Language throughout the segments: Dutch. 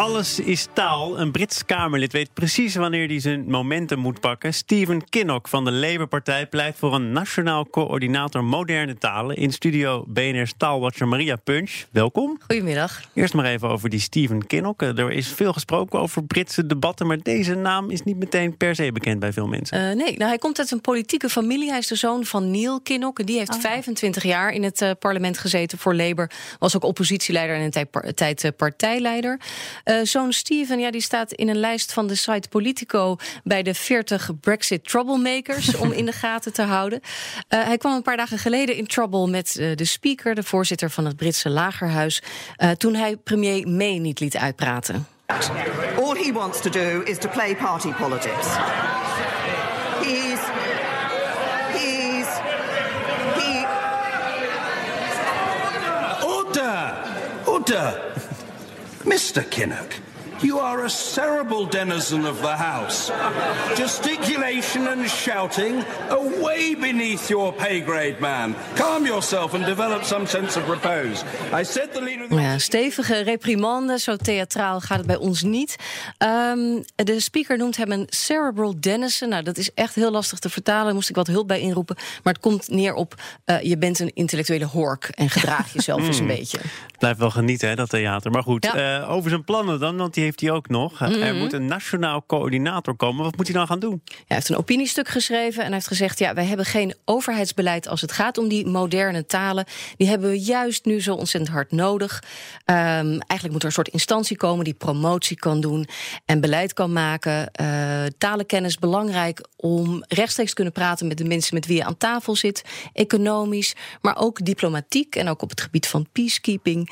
Alles is Taal. Een Brits Kamerlid weet precies wanneer hij zijn momentum moet pakken. Stephen Kinnock van de Labour-partij pleit voor een nationaal coördinator moderne talen. In studio BNR's taalwatcher Maria Punch. Welkom. Goedemiddag. Eerst maar even over die Stephen Kinnock. Er is veel gesproken over Britse debatten, maar deze naam is niet meteen per se bekend bij veel mensen. Nee, nou, hij komt uit een politieke familie. Hij is de zoon van Neil Kinnock. En die heeft 25 jaar in het parlement gezeten voor Labour. Was ook oppositieleider en een tijd partijleider. Zoon Stephen, ja, die staat in een lijst van de site Politico bij de 40 Brexit troublemakers om in de gaten te houden. Hij kwam een paar dagen geleden in trouble met de speaker, de voorzitter van het Britse lagerhuis, toen hij premier May niet liet uitpraten. All he wants to do is to play party politics. He's Order! Order! Mr. Kinnock, you are a cerebral denizen of the house. Gesticulation and shouting are way beneath your pay grade, man. Calm yourself and develop some sense of repose. I said the leader... Ja, stevige reprimande, zo theatraal gaat het bij ons niet. De speaker noemt hem een cerebral denizen. Nou, dat is echt heel lastig te vertalen. Daar moest ik wat hulp bij inroepen. Maar het komt neer op, je bent een intellectuele hork en gedraag jezelf eens een beetje. Blijft wel genieten, hè, dat theater. Maar goed, ja. Over zijn plannen dan, want die heeft hij ook nog. Mm-hmm. Er moet een nationaal coördinator komen. Wat moet hij dan gaan doen? Ja, hij heeft een opiniestuk geschreven en hij heeft gezegd, ja, wij hebben geen overheidsbeleid als het gaat om die moderne talen. Die hebben we juist nu zo ontzettend hard nodig. Eigenlijk moet er een soort instantie komen die promotie kan doen en beleid kan maken. Talenkennis belangrijk om rechtstreeks te kunnen praten met de mensen met wie je aan tafel zit. Economisch, maar ook diplomatiek en ook op het gebied van peacekeeping.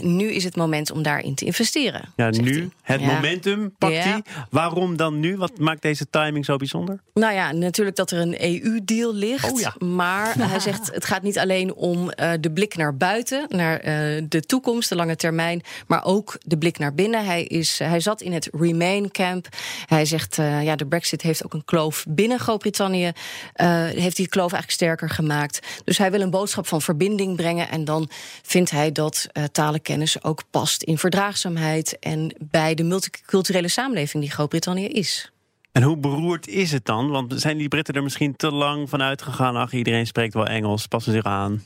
Nu is het moment om daarin te investeren. Ja, nu. Het momentum pakt hij. Waarom dan nu? Wat maakt deze timing zo bijzonder? Nou ja, natuurlijk dat er een EU-deal ligt. Oh ja. Maar hij zegt, het gaat niet alleen om de blik naar buiten, naar de toekomst, de lange termijn, maar ook de blik naar binnen. Hij zat in het Remain-camp. Hij zegt, de Brexit heeft ook een kloof binnen Groot-Brittannië. Heeft die kloof eigenlijk sterker gemaakt. Dus hij wil een boodschap van verbinding brengen. En dan vindt hij dat talenkennis ook past in verdraagzaamheid en bij de multiculturele samenleving die Groot-Brittannië is. En hoe beroerd is het dan? Want zijn die Britten er misschien te lang van uitgegaan? Ach, iedereen spreekt wel Engels, passen zich aan.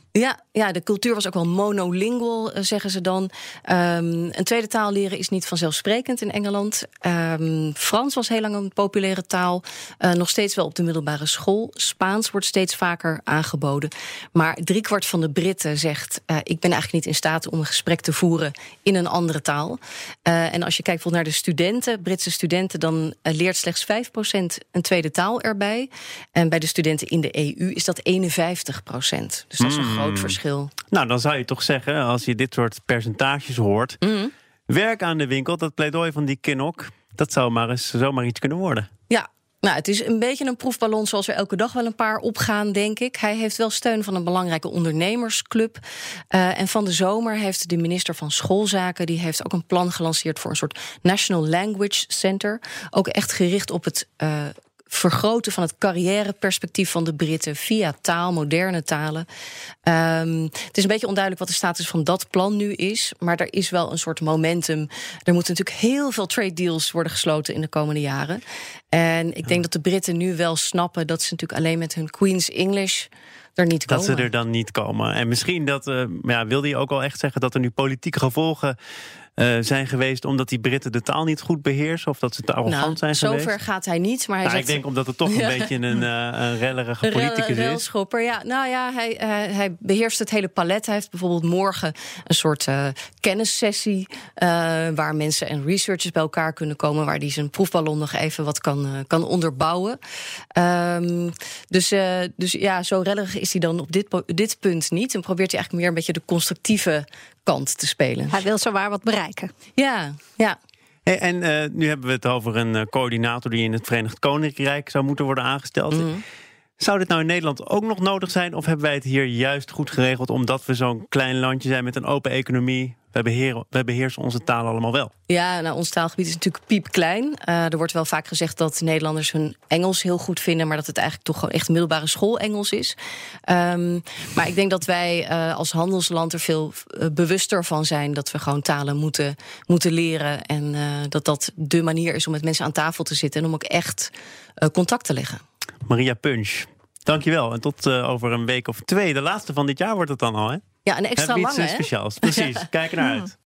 Ja, de cultuur was ook wel monolingual, zeggen ze dan. Een tweede taal leren is niet vanzelfsprekend in Engeland. Frans was heel lang een populaire taal. Nog steeds wel op de middelbare school. Spaans wordt steeds vaker aangeboden. Maar 3/4 van de Britten zegt, ik ben eigenlijk niet in staat om een gesprek te voeren in een andere taal. En als je kijkt bijvoorbeeld naar de studenten, Britse studenten, dan leert slechts 5% een tweede taal erbij. En bij de studenten in de EU is dat 51%. Dus dat is een groot verschil. Nou, dan zou je toch zeggen, als je dit soort percentages hoort, werk aan de winkel, dat pleidooi van die Kinnock, dat zou maar eens zomaar iets kunnen worden. Ja. Nou, het is een beetje een proefballon zoals er elke dag wel een paar opgaan, denk ik. Hij heeft wel steun van een belangrijke ondernemersclub. En van de zomer heeft de minister van Schoolzaken, die heeft ook een plan gelanceerd voor een soort National Language Center. Ook echt gericht op het vergroten van het carrièreperspectief van de Britten via taal, moderne talen. Het is een beetje onduidelijk wat de status van dat plan nu is, maar er is wel een soort momentum. Er moeten natuurlijk heel veel trade deals worden gesloten in de komende jaren. En ik denk dat de Britten nu wel snappen dat ze natuurlijk alleen met hun Queen's English er niet komen. Dat ze er dan niet komen. En misschien dat, wilde je ook al echt zeggen dat er nu politieke gevolgen zijn geweest omdat die Britten de taal niet goed beheersen of dat ze te arrogant zijn geweest? Zover gaat hij niet, maar hij zegt, ik denk omdat het toch een beetje een rellerige politicus is. Een relschopper, ja. Nou ja, hij beheerst het hele palet. Hij heeft bijvoorbeeld morgen een soort kennissessie waar mensen en researchers bij elkaar kunnen komen, waar hij zijn proefballon nog even wat kan onderbouwen. Dus zo rellerig is hij dan op dit punt niet en probeert hij eigenlijk meer een beetje de constructieve kant te spelen. Hij wil zowaar wat bereiken. Ja. En nu hebben we het over een coördinator die in het Verenigd Koninkrijk zou moeten worden aangesteld. Mm-hmm. Zou dit nou in Nederland ook nog nodig zijn? Of hebben wij het hier juist goed geregeld omdat we zo'n klein landje zijn met een open economie, Wij beheersen onze taal allemaal wel. Ja, nou, ons taalgebied is natuurlijk piepklein. Er wordt wel vaak gezegd dat Nederlanders hun Engels heel goed vinden, maar dat het eigenlijk toch gewoon echt middelbare school Engels is. Maar ik denk dat wij als handelsland er veel bewuster van zijn dat we gewoon talen moeten leren. En dat de manier is om met mensen aan tafel te zitten en om ook echt contact te leggen. Maria Punch, dankjewel. En tot over een week of twee. De laatste van dit jaar wordt het dan al, hè? Ja, een extra lange, hè? Speciaals, precies. Kijk ernaar uit.